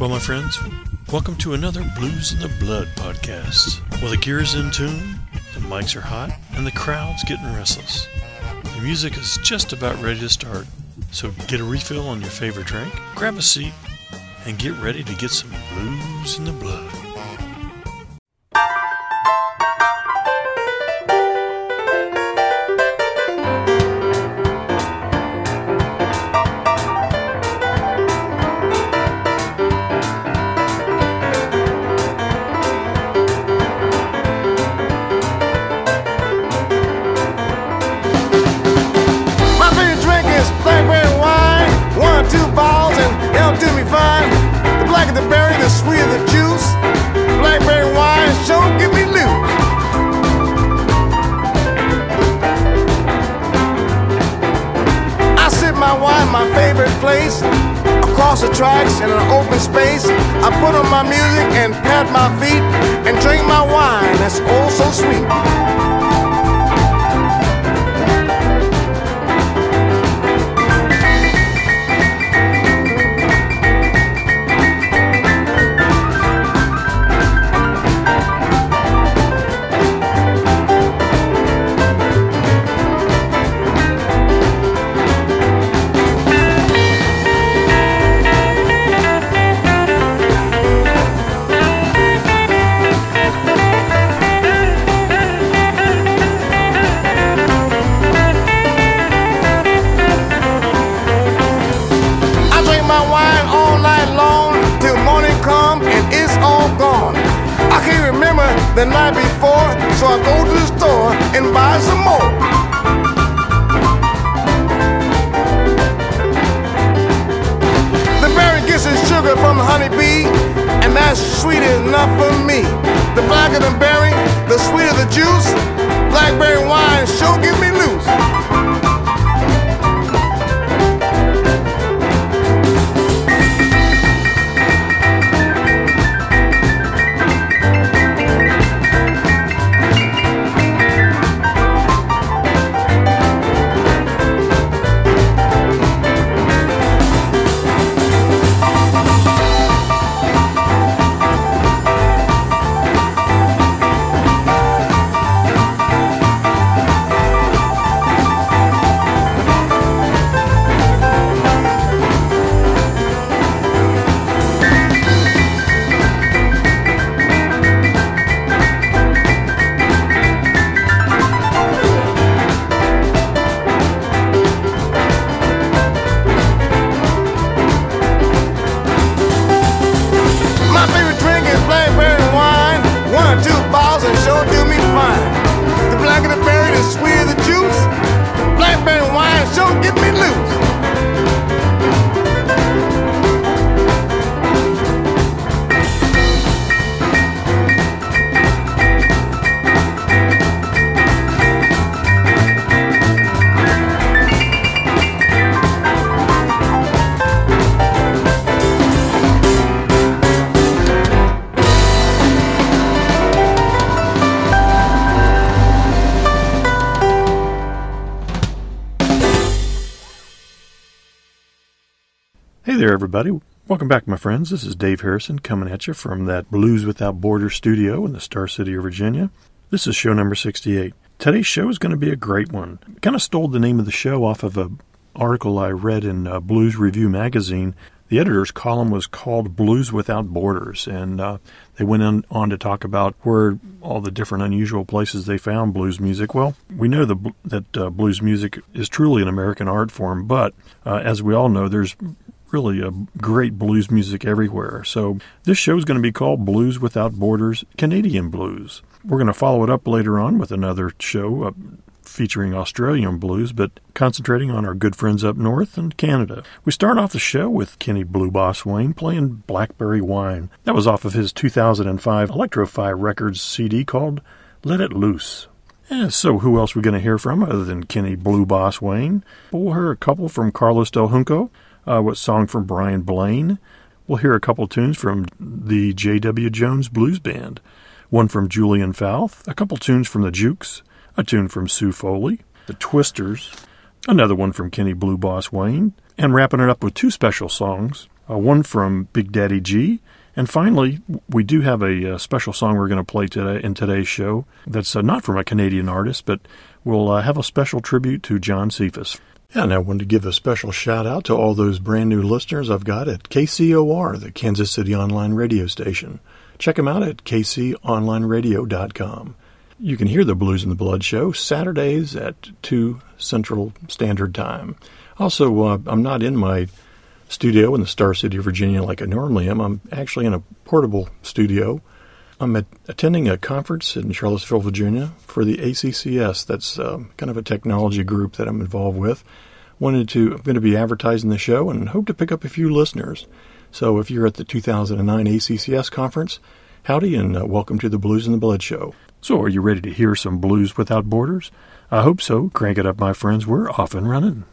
Well, my friends, welcome to another Blues in the Blood podcast. Well, the gear is in tune, the mics are hot, and the crowd's getting restless. The music is just about ready to start, so get a refill on your favorite drink, grab a seat, and get ready to get some Blues in the Blood. Everybody, welcome back, my friends. This is Dave Harrison coming at you from that Blues Without Borders studio in the Star City of Virginia. This is show number 68. Today's show is going to be a great one. I kind of stole the name of the show off of an article I read in Blues Review magazine. The editor's column was called Blues Without Borders, and they went on to talk about where all the different unusual places they found blues music. Well, we know that blues music is truly an American art form, but as we all know, there's really a great blues music everywhere. So this show is going to be called Blues Without Borders, Canadian Blues. We're going to follow it up later on with another show featuring Australian blues, but concentrating on our good friends up north and Canada. We start off the show with Kenny Blue Boss Wayne playing Blackberry Wine. That was off of his 2005 Electro-Fi Records CD called Let It Loose. So who else are we going to hear from other than Kenny Blue Boss Wayne? We'll hear a couple from Carlos Del Junco, what song from Brian Blaine. We'll hear a couple tunes from the J.W. Jones Blues Band, one from Julian Fauth, a couple tunes from the Jukes, a tune from Sue Foley, the Twisters, another one from Kenny Blue Boss Wayne, and wrapping it up with two special songs one from Big Daddy G. And finally, we do have a special song we're going to play today in today's show that's not from a Canadian artist, but we'll have a special tribute to John Cephas. And I wanted to give a special shout-out to all those brand-new listeners I've got at KCOR, the Kansas City Online Radio Station. Check them out at kconlineradio.com. You can hear the Blues in the Blood show Saturdays at 2 Central Standard Time. Also, I'm not in my studio in the Star City, Virginia like I normally am. I'm actually in a portable studio. I'm attending a conference in Charlottesville, Virginia for the ACCS. That's kind of a technology group that I'm involved with. I'm going to be advertising the show and hope to pick up a few listeners. So if you're at the 2009 ACCS conference, howdy and welcome to the Blues in the Blood show. So are you ready to hear some Blues Without Borders? I hope so. Crank it up, my friends. We're off and running.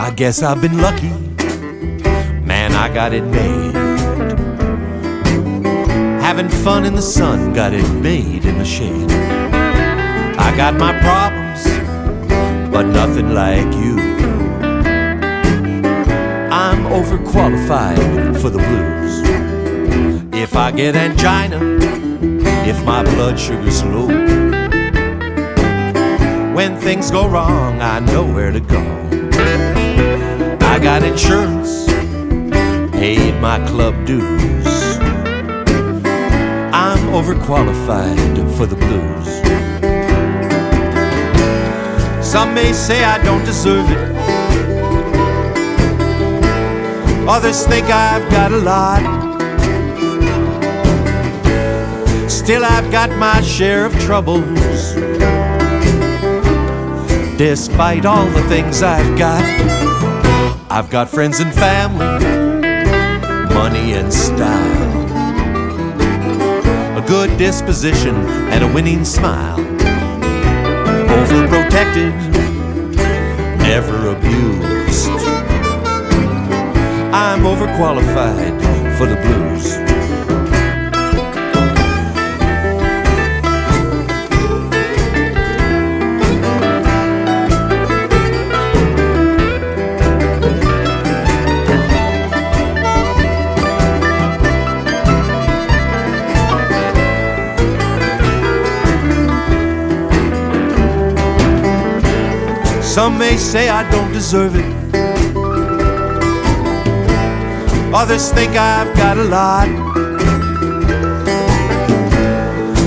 I guess I've been lucky, man, I got it made. Having fun in the sun, got it made in the shade. I got my problems, but nothing like you. I'm overqualified for the blues. If I get angina, if my blood sugar's low, when things go wrong, I know where to go. I got insurance, paid my club dues. I'm overqualified for the blues. Some may say I don't deserve it. Others think I've got a lot. Still I've got my share of troubles. Despite all the things I've got friends and family, money and style, a good disposition and a winning smile. Overprotected, never abused. I'm overqualified for the blues. Some may say I don't deserve it. Others think I've got a lot.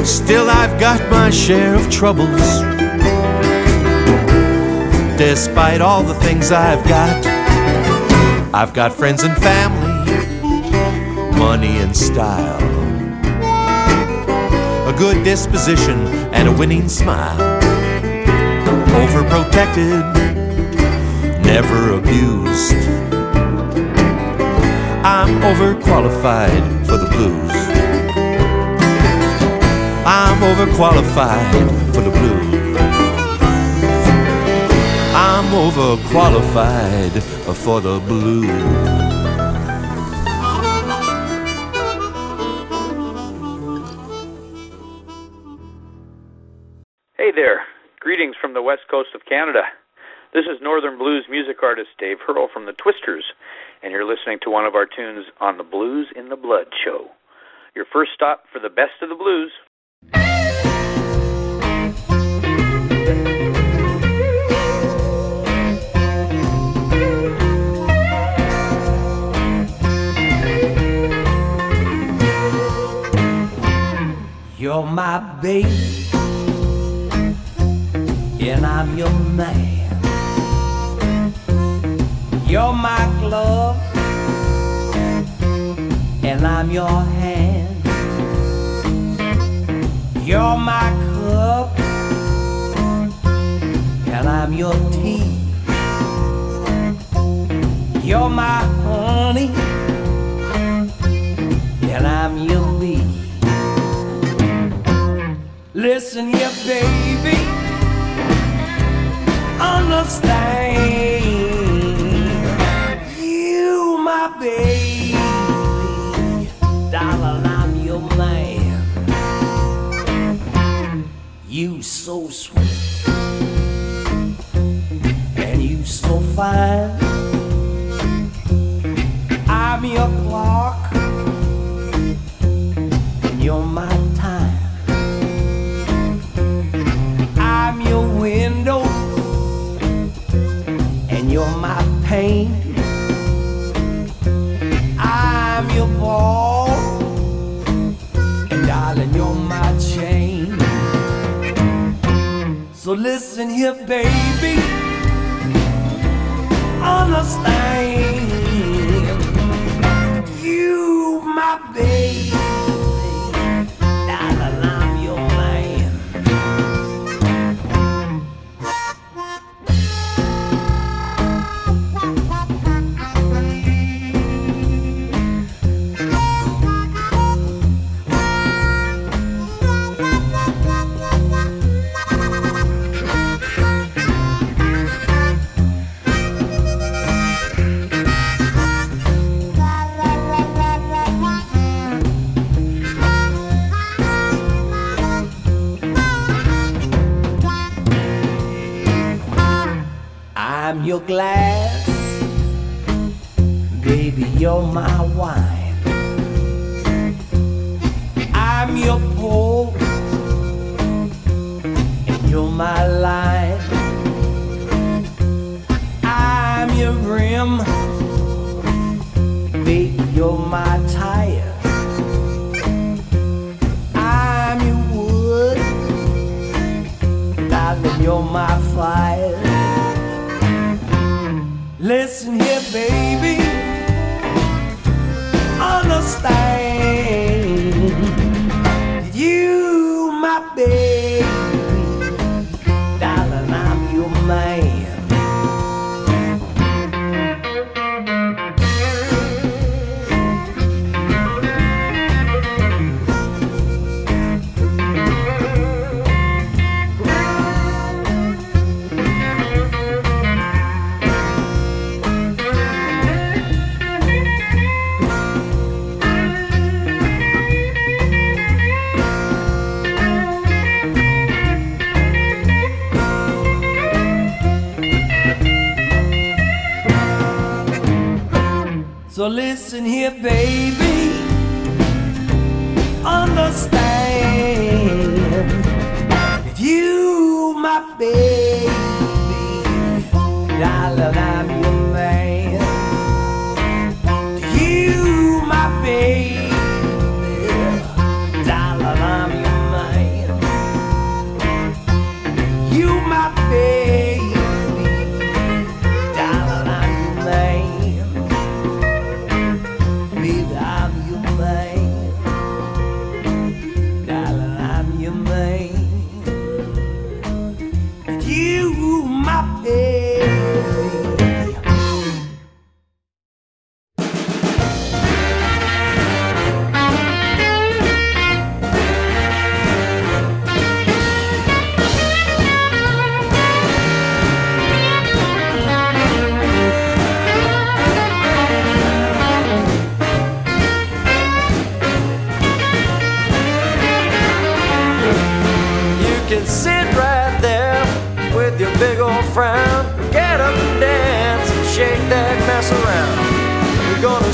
Still I've got my share of troubles. Despite all the things I've got friends and family, money and style, a good disposition and a winning smile. Overprotected, never abused. I'm overqualified for the blues. I'm overqualified for the blues. I'm overqualified for the blues. From the west coast of Canada. This is Northern Blues music artist Dave Hurl from The Twisters, and you're listening to one of our tunes on the Blues in the Blood show. Your first stop for the best of the blues. You're my baby, and I'm your man. You're my glove, and I'm your hand. You're my cup, and I'm your tea. You're my honey, and I'm your bee. Listen here, baby, understand, you my baby, darling, I'm your man. You so sweet and you so fine. I'm your clock and you're my time. I'm your window, you're my pain. I'm your ball, and darling, you're my chain. So listen here, baby, understand, you my baby, darling, I'm your man. down your glass. Baby, you're my wine. I'm your pole, and you're my line. I'm your rim, baby, you're my tire. I'm your wood, darling, you're my fire. Listen here, baby, understand, you my baby, darling, I'm your man. So listen here, baby, understand that you my baby, darling, I'm your man. You my baby, darling, I'm your man. You my baby.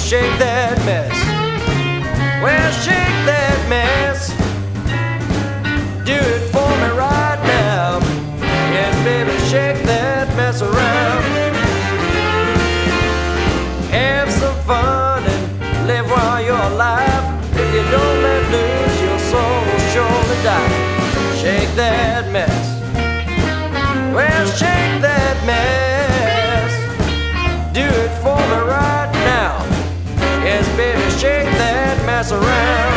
Shake that mess. Well, shake that mess. Do it for me right now. Yes, baby, shake that mess around. Have some fun and live while you're alive. If you don't let loose, your soul will surely die. Shake that mess. Well, shake that mess. Do it for me right now. Yes, baby, shake that mess around.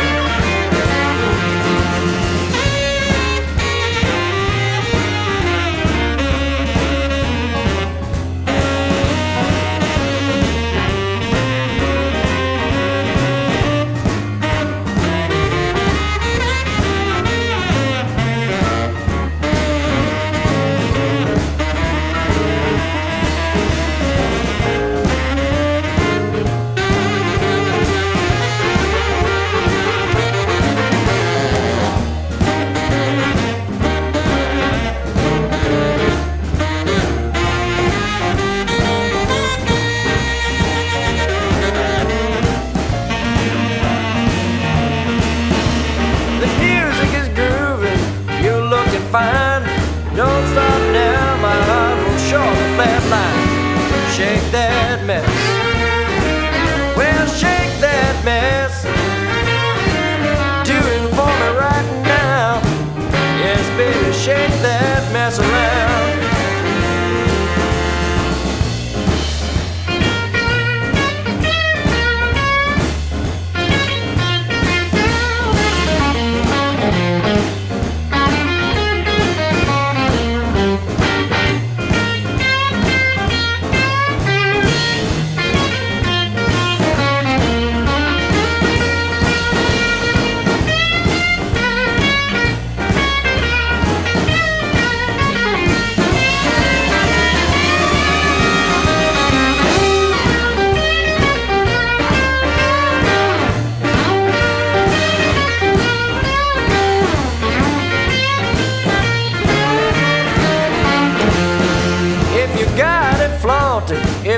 Shake that mess. Well, shake that mess. Do it for me right now. Yes, baby, shake that mess around.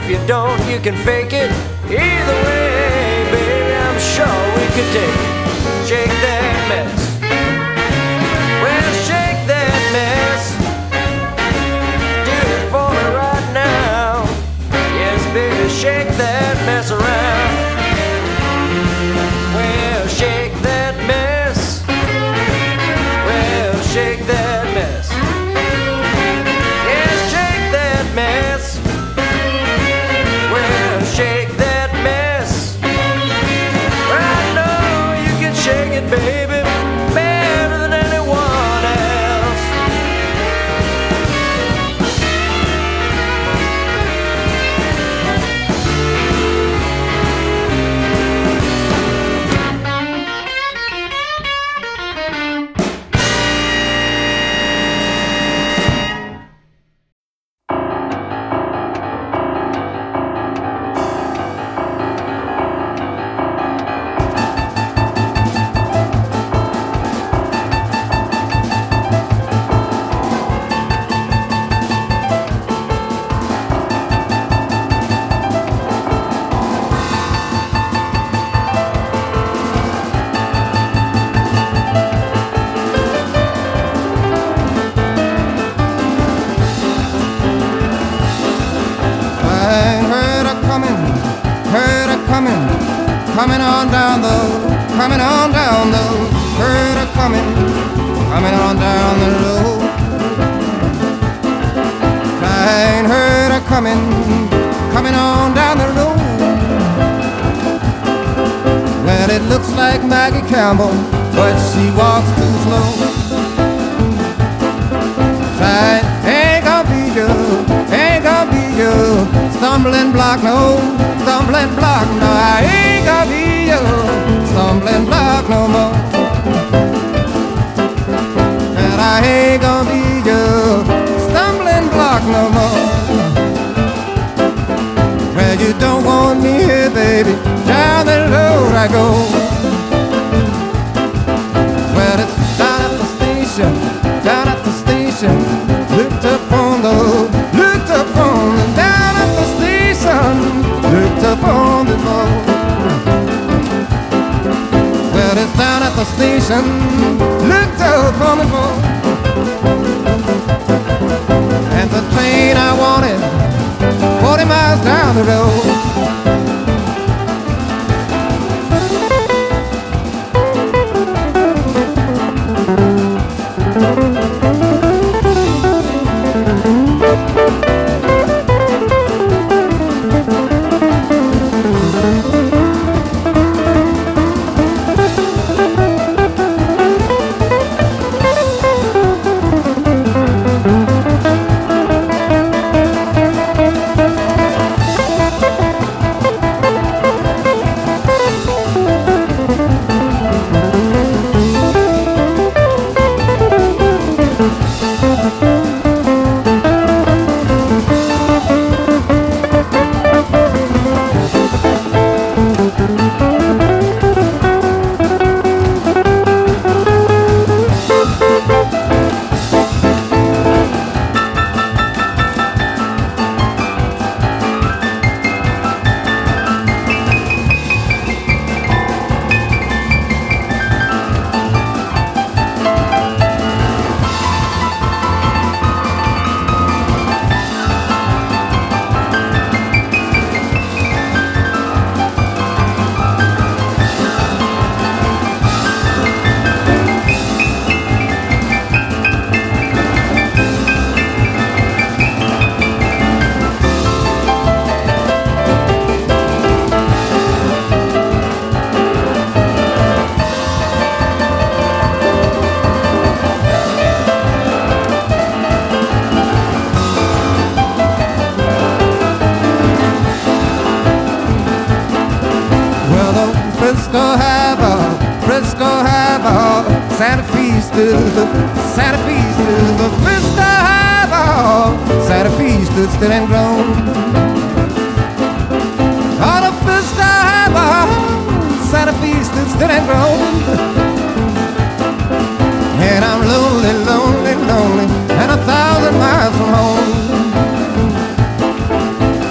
if you don't, you can fake it. Either way, baby, I'm sure we could take it. Shake that mess. Well, shake that mess. Do it for me right now. Yes, baby, shake that mess around. Well, shake that mess. Well, shake that mess. Yes, shake that mess. Well, shake that mess. Well, I know you can shake it, baby, better than anyone else. Maggie Campbell, but she walks too slow. Tight ain't gonna be you, stumbling block, no, I ain't gonna be you, stumbling block no more. And I ain't gonna be you, stumbling block no more. Well, you don't want me here, baby, down the road I go. Down at the station, looked up on the, down at the station, looked up on the phone. Well, it's down at the station, looked up on the phone. And the train I wanted, 40 miles down the road.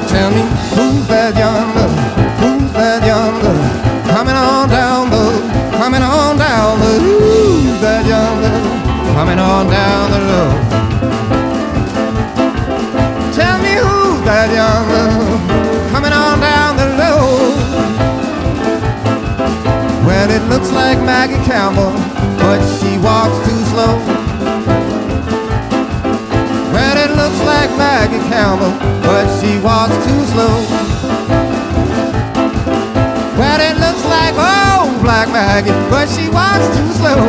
Tell me on down the road. Tell me who's that young love coming on down the road. Well, it looks like Maggie Campbell, but she walks too slow. Well, it looks like Maggie Campbell, but she walks too slow. Well, it looks like old Black Maggie, but she walks too slow.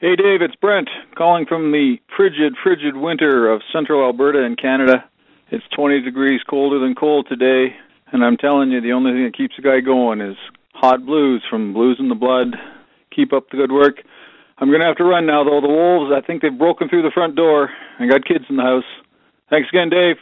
Hey Dave, it's Brent, calling from the frigid, frigid winter of central Alberta in Canada. It's 20 degrees colder than cold today, and I'm telling you, the only thing that keeps a guy going is hot blues from BluzNdaBlood. Keep up the good work. I'm going to have to run now, though. The wolves, I think they've broken through the front door. I got kids in the house. Thanks again, Dave.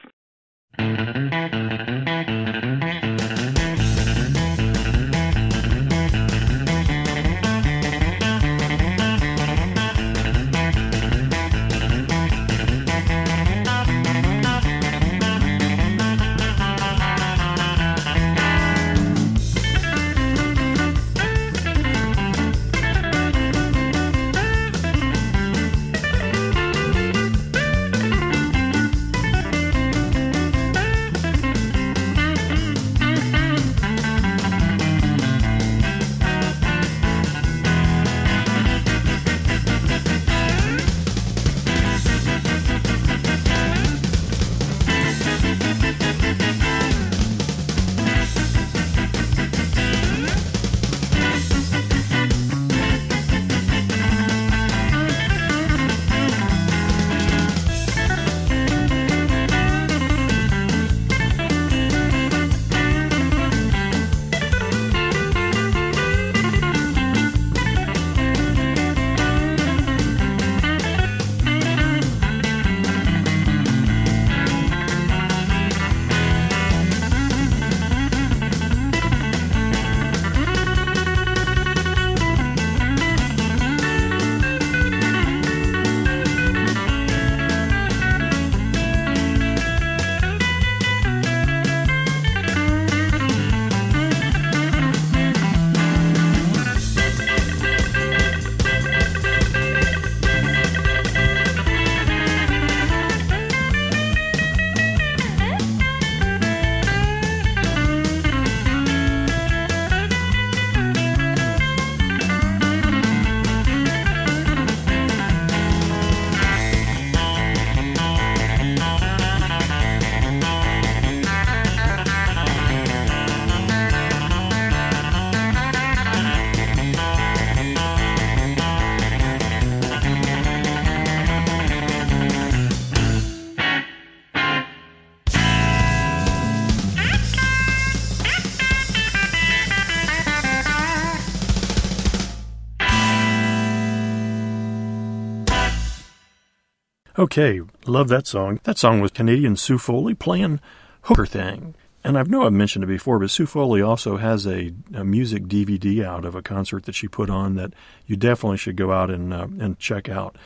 Okay, love that song. That song was Canadian Sue Foley playing Hooker Thing. And I know I've mentioned it before, but Sue Foley also has a music DVD out of a concert that she put on that you definitely should go out and check out.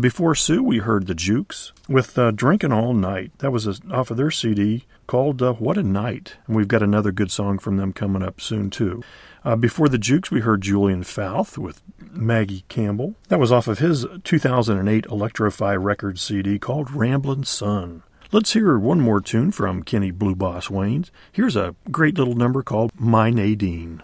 Before Sue, we heard The Jukes with Drinking All Night. That was off of their CD called What a Night. And we've got another good song from them coming up soon, too. Before The Jukes, we heard Julian Fauth with Maggie Campbell. That was off of his 2008 Electro-Fi Records CD called Ramblin' Sun. Let's hear one more tune from Kenny Blue Boss Wayne. Here's a great little number called My Nadine.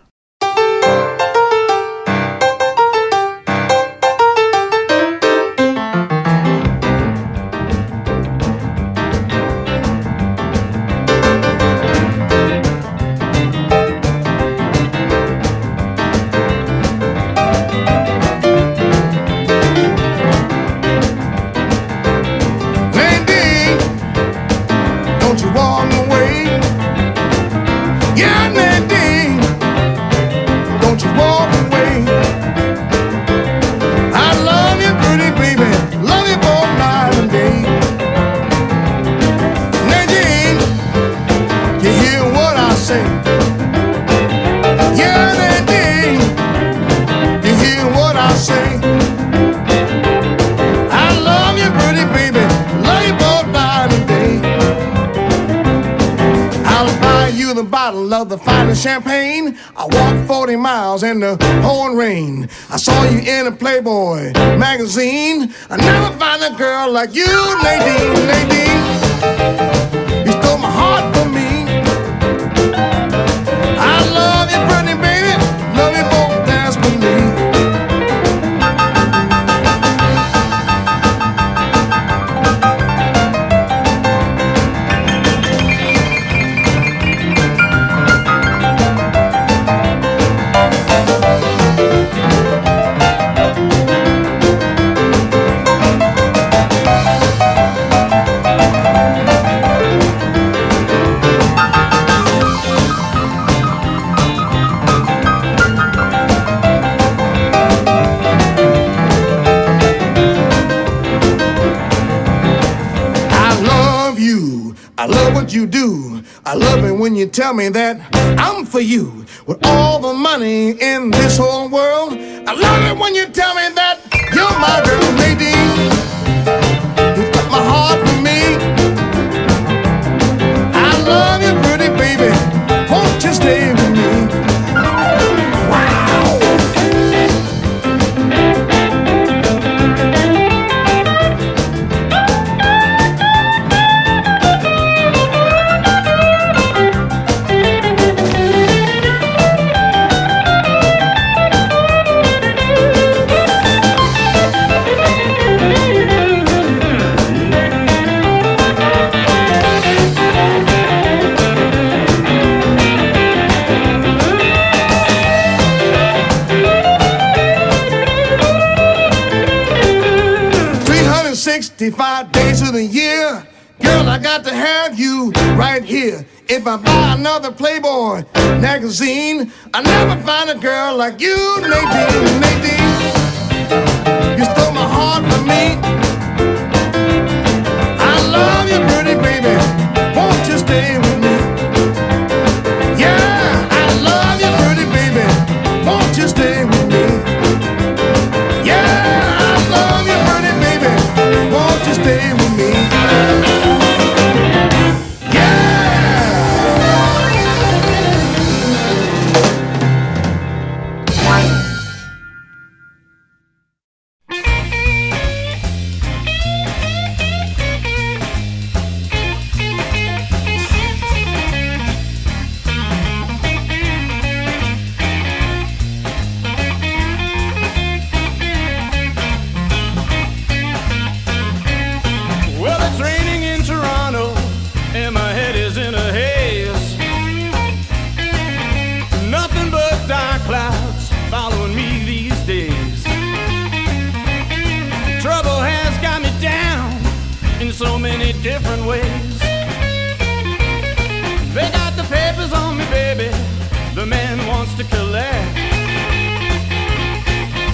Love the finest champagne. I walked 40 miles in the pouring rain. I saw you in a Playboy magazine. I never find a girl like you, Nadine, Nadine. You stole my heart from me. I love you, pretty baby. Love you both, dance with me. You do. I love it when you tell me that I'm for you. With all the money in this whole world, I love it when you tell me that you're my girl, Nadine. You took my heart from me. I love you, pretty baby. Won't you stay with me? Wow. If I buy another Playboy magazine, I never find a girl like you, Nadine, Nadine. You stole my heart from me. I love you, pretty baby. Won't you stay with me? Yeah, I love you, pretty baby. Won't you stay with me? Yeah, I love you, pretty baby. Won't you stay with me?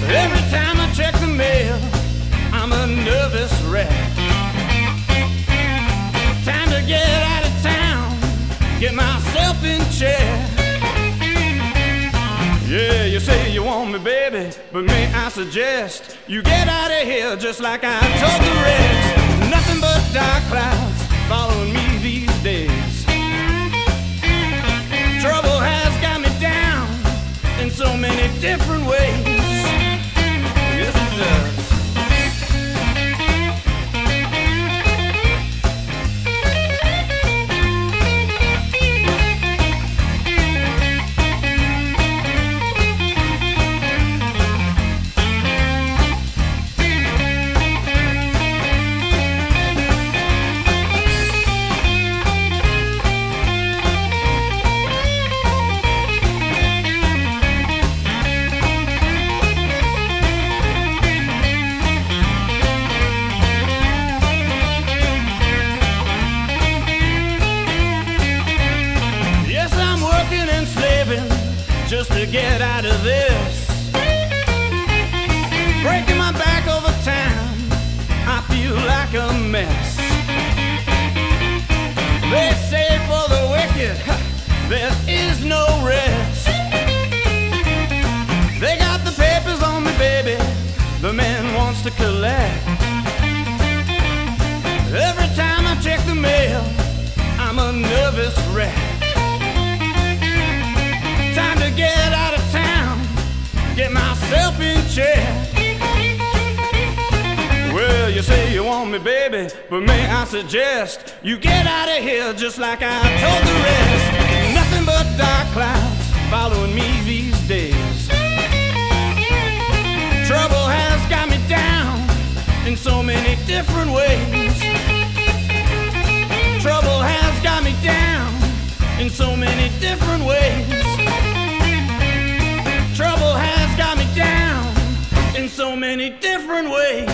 Every time I check the mail, I'm a nervous wreck. But may I suggest you get out of here just like I told the rest. Nothing but dark clouds following me these days. Trouble has got me down in so many different ways. Yes, it does. Just to get out of this, breaking my back over time, I feel like a mess. They say for the wicked, there is no rest. They got the papers on me, baby, the man wants to collect. Every time I check the mail, I'm a nervous wreck. Time to get out of town, get myself in check. Well, you say you want me, baby, but may I suggest you get out of here just like I told the rest. Nothing but dark clouds following me these days. Trouble has got me down in so many different ways. Trouble has got me down in so many different ways. Trouble has got me down in so many different ways.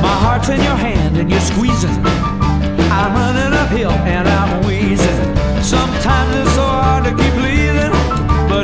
My heart's in your hand and you're squeezing. I'm running uphill and I'm wheezing. Sometimes it's so hard to keep leaving, but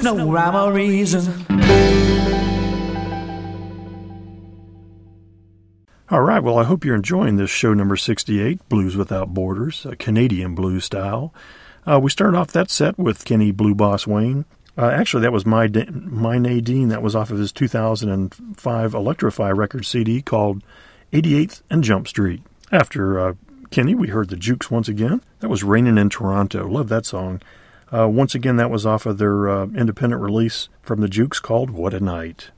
There's no rhyme or reason. All right, well, I hope you're enjoying this show number 68, Blues Without Borders, a Canadian blues style. We started off that set with Kenny Blue Boss Wayne. Actually, that was My Nadine. That was off of his 2005 Electro-Fi Records CD called 88th and Jump Street. After Kenny, we heard the Jukes once again. That was Raining In Toronto. Love that song. Once again, that was off of their independent release from the Jukes called What a Night.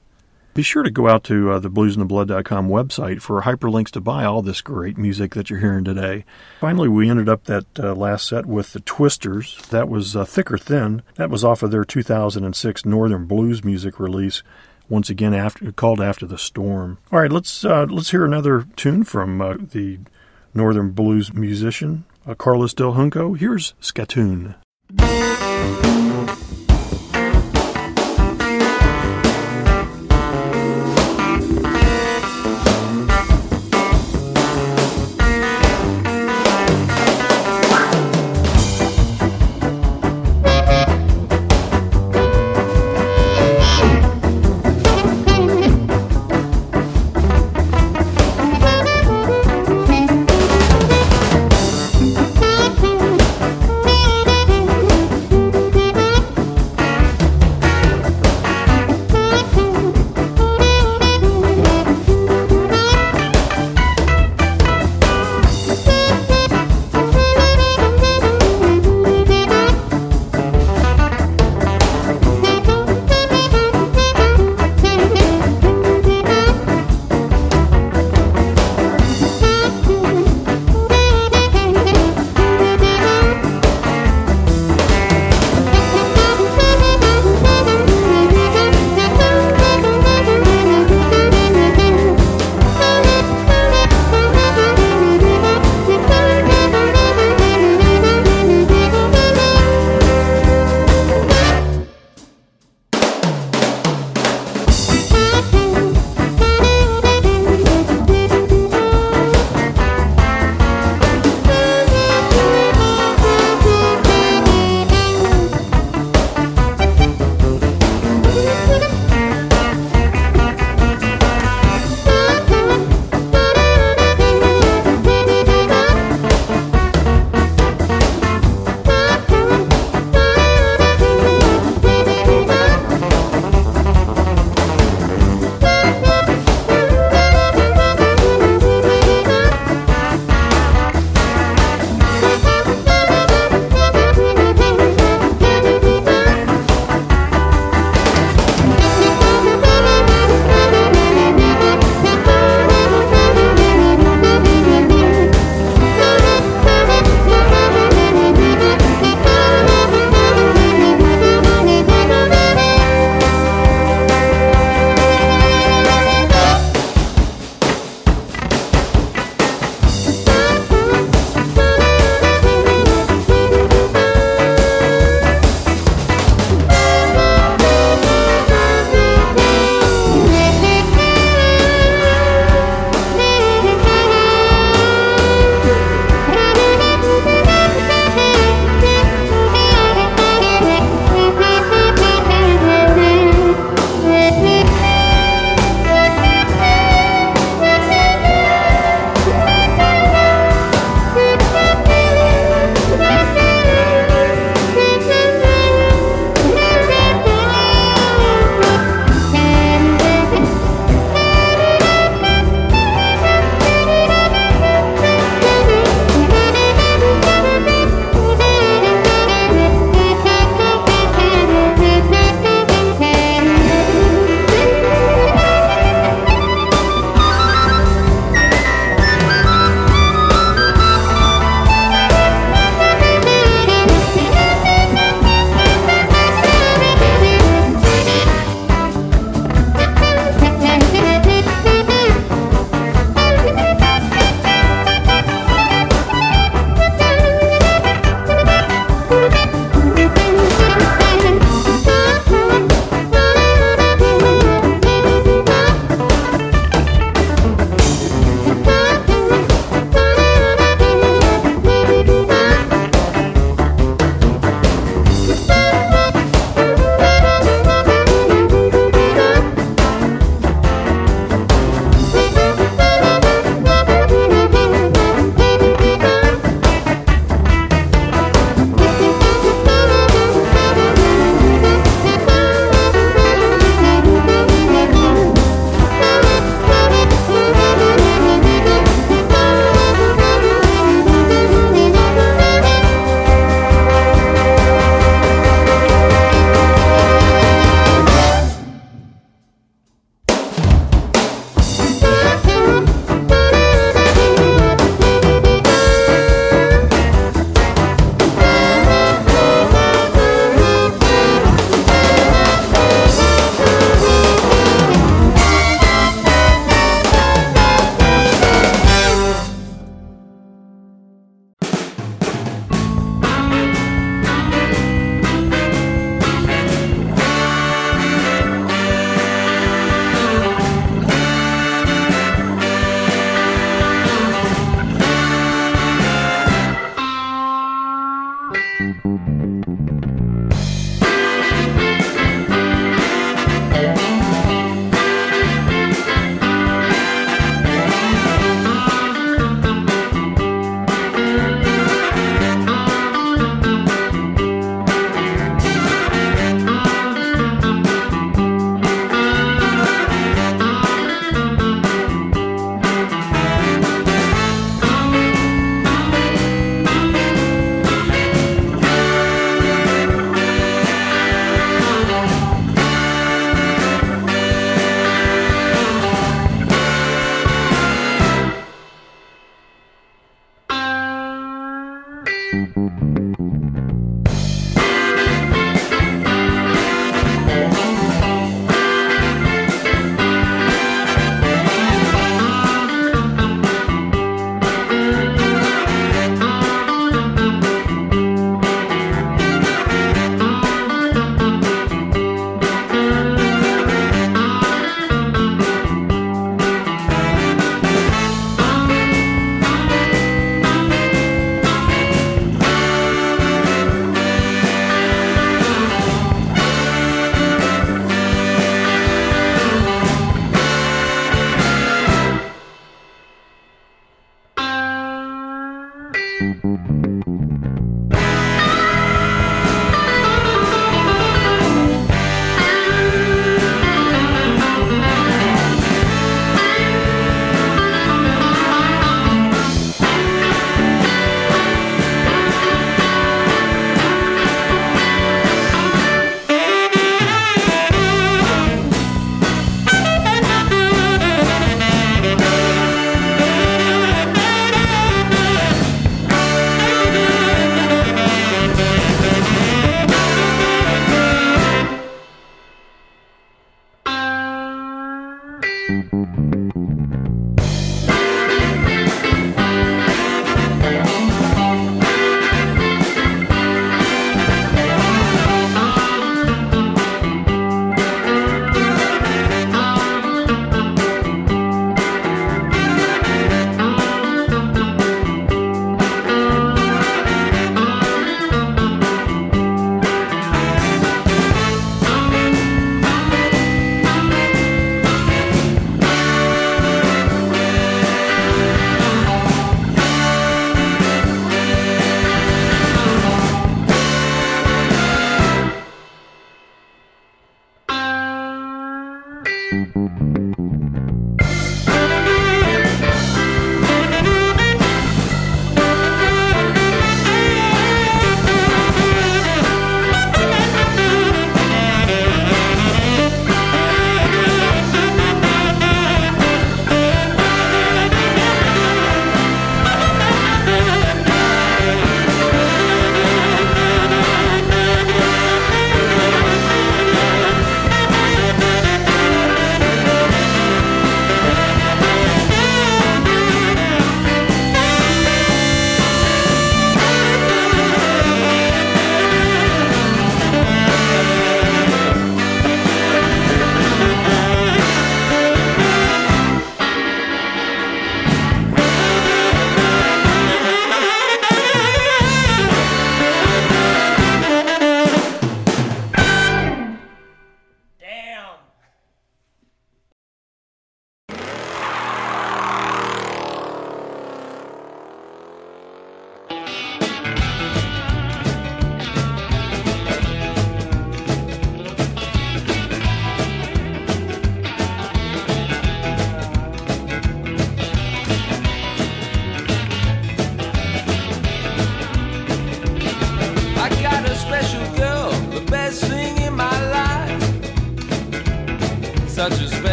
Be sure to go out to the BluzNdaBlood.com website for hyperlinks to buy all this great music that you're hearing today. Finally, we ended up that last set with the Twisters. That was Thick Or Thin. That was off of their 2006 Northern Blues Music release, once again called After the Storm. All right, let's hear another tune from the Northern Blues musician, Carlos Del Junco. Here's Scatoon.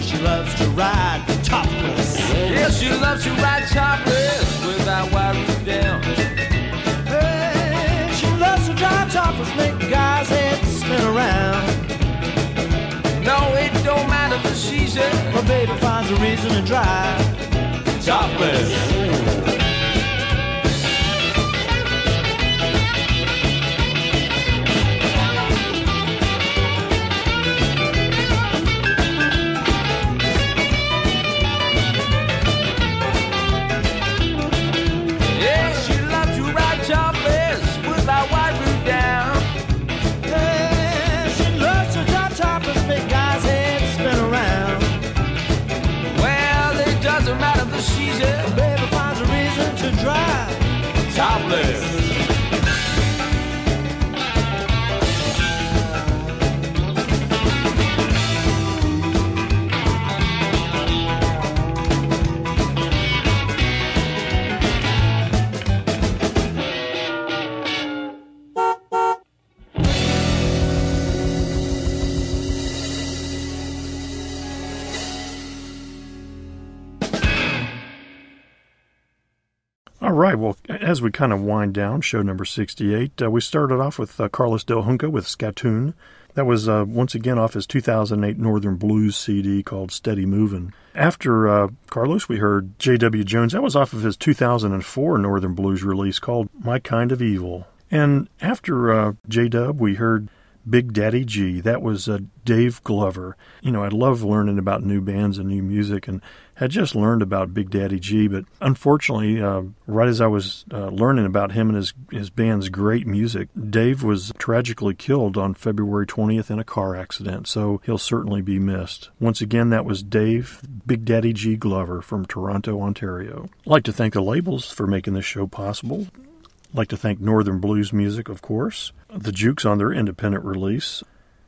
She loves to ride topless without wiping down. Hey, music, my baby finds a reason to drive. Topless. Yeah, she loved to ride topless with that white boot down. Yeah, she loves to drop topless, make guys' heads spin around. Well, it doesn't matter the season, a baby finds a reason to drive. Topless. Right, well, as we kind of wind down show number 68, we started off with Carlos Del Junco with Scatoon. That was once again off his 2008 Northern Blues CD called Steady Movin'. After Carlos, we heard J.W. Jones. That was off of his 2004 Northern Blues release called My Kind of Evil. And after J.W., we heard Big Daddy G. That was Dave Glover. You know, I love learning about new bands and new music, and had just learned about Big Daddy G, but unfortunately, right as I was learning about him and his band's great music, Dave was tragically killed on February 20th in a car accident, so he'll certainly be missed. Once again, that was Dave, Big Daddy G Glover from Toronto, Ontario. I'd like to thank the labels for making this show possible. I'd like to thank Northern Blues Music, of course, The Jukes on their independent release,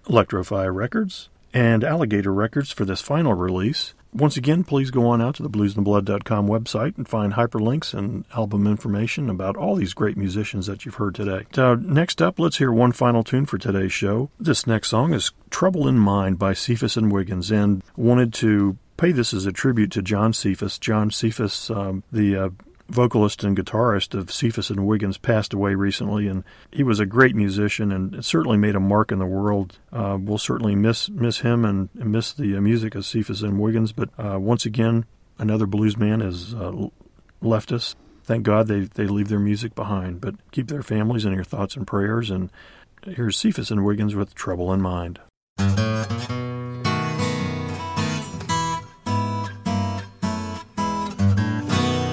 Electro-Fi Records, and Alligator Records for this final release. Once again, please go on out to the BluzNdaBlood.com website and find hyperlinks and album information about all these great musicians that you've heard today. So next up, let's hear one final tune for today's show. This next song is Trouble In Mind by Cephas and Wiggins, and wanted to pay this as a tribute to John Cephas. John Cephas, the vocalist and guitarist of Cephas and Wiggins, passed away recently, and he was a great musician and certainly made a mark in the world. We'll certainly miss him and miss the music of Cephas and Wiggins, but once again, another blues man has left us. Thank God they leave their music behind, but keep their families in your thoughts and prayers, and here's Cephas and Wiggins with Trouble in Mind.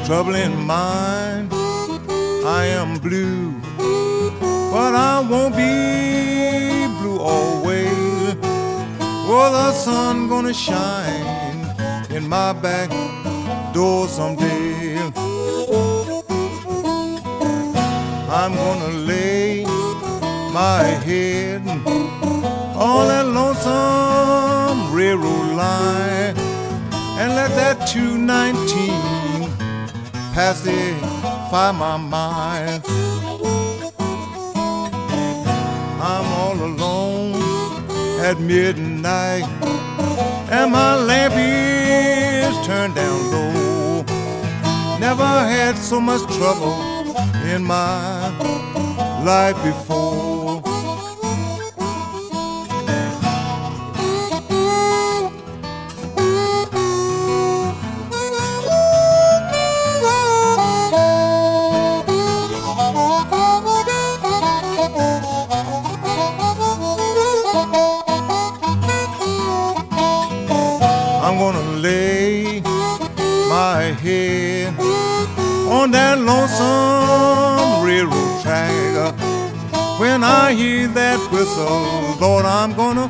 Trouble in mind, I am blue, but I won't be blue always. Oh, the sun gonna shine in my back door someday. I'm gonna lay my head on that lonesome railroad line and let that 219 pacify my mind. I'm all alone at midnight, and my lamp is turned down low. Never had so much trouble in my life before. On that lonesome railroad track, when I hear that whistle, Lord, I'm gonna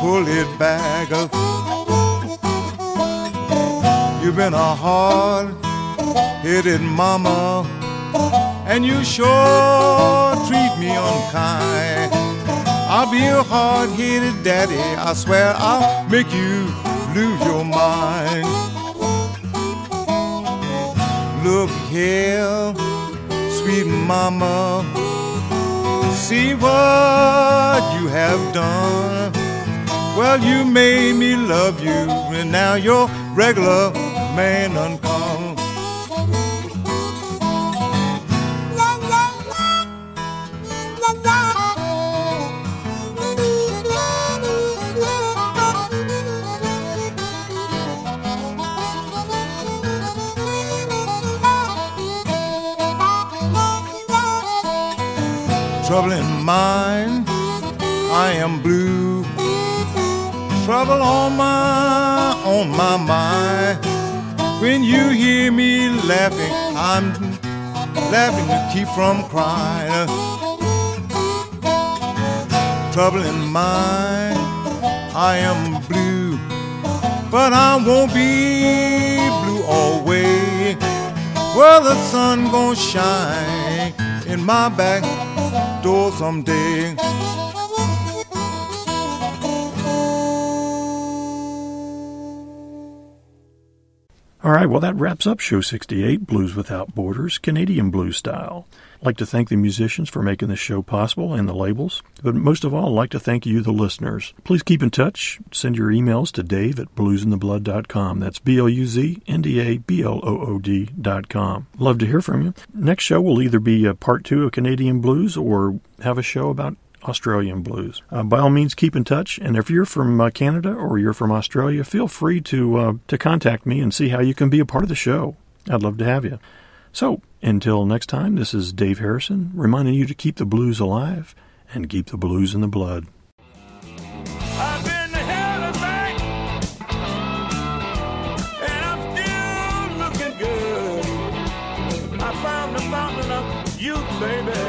pull it back. You've been a hard-headed mama, and you sure treat me unkind. I'll be a hard-headed daddy, I swear I'll make you lose your mind. Look here, sweet mama, see what you have done. Well, you made me love you, and now your regular man done come. trouble in mind, I am blue. Trouble on my mind. When you hear me laughing, I'm laughing to keep from crying. Trouble in mind, I am blue, but I won't be blue always. Well, the sun gon' shine in my back door someday. All right, well, that wraps up Show 68, Blues Without Borders, Canadian blues style. I'd like to thank the musicians for making this show possible and the labels, but most of all, I'd like to thank you, the listeners. Please keep in touch. Send your emails to dave@bluesintheblood.com. That's BluzNdaBlood.com. Love to hear from you. Next show will either be a part 2 of Canadian blues or have a show about Australian blues. By all means, keep in touch. And if you're from Canada or you're from Australia, feel free to contact me and see how you can be a part of the show. I'd love to have you. So, until next time, this is Dave Harrison reminding you to keep the blues alive and keep the blues in the blood. I've been to hell and back, and I'm still looking good. I found the fountain of youth, baby.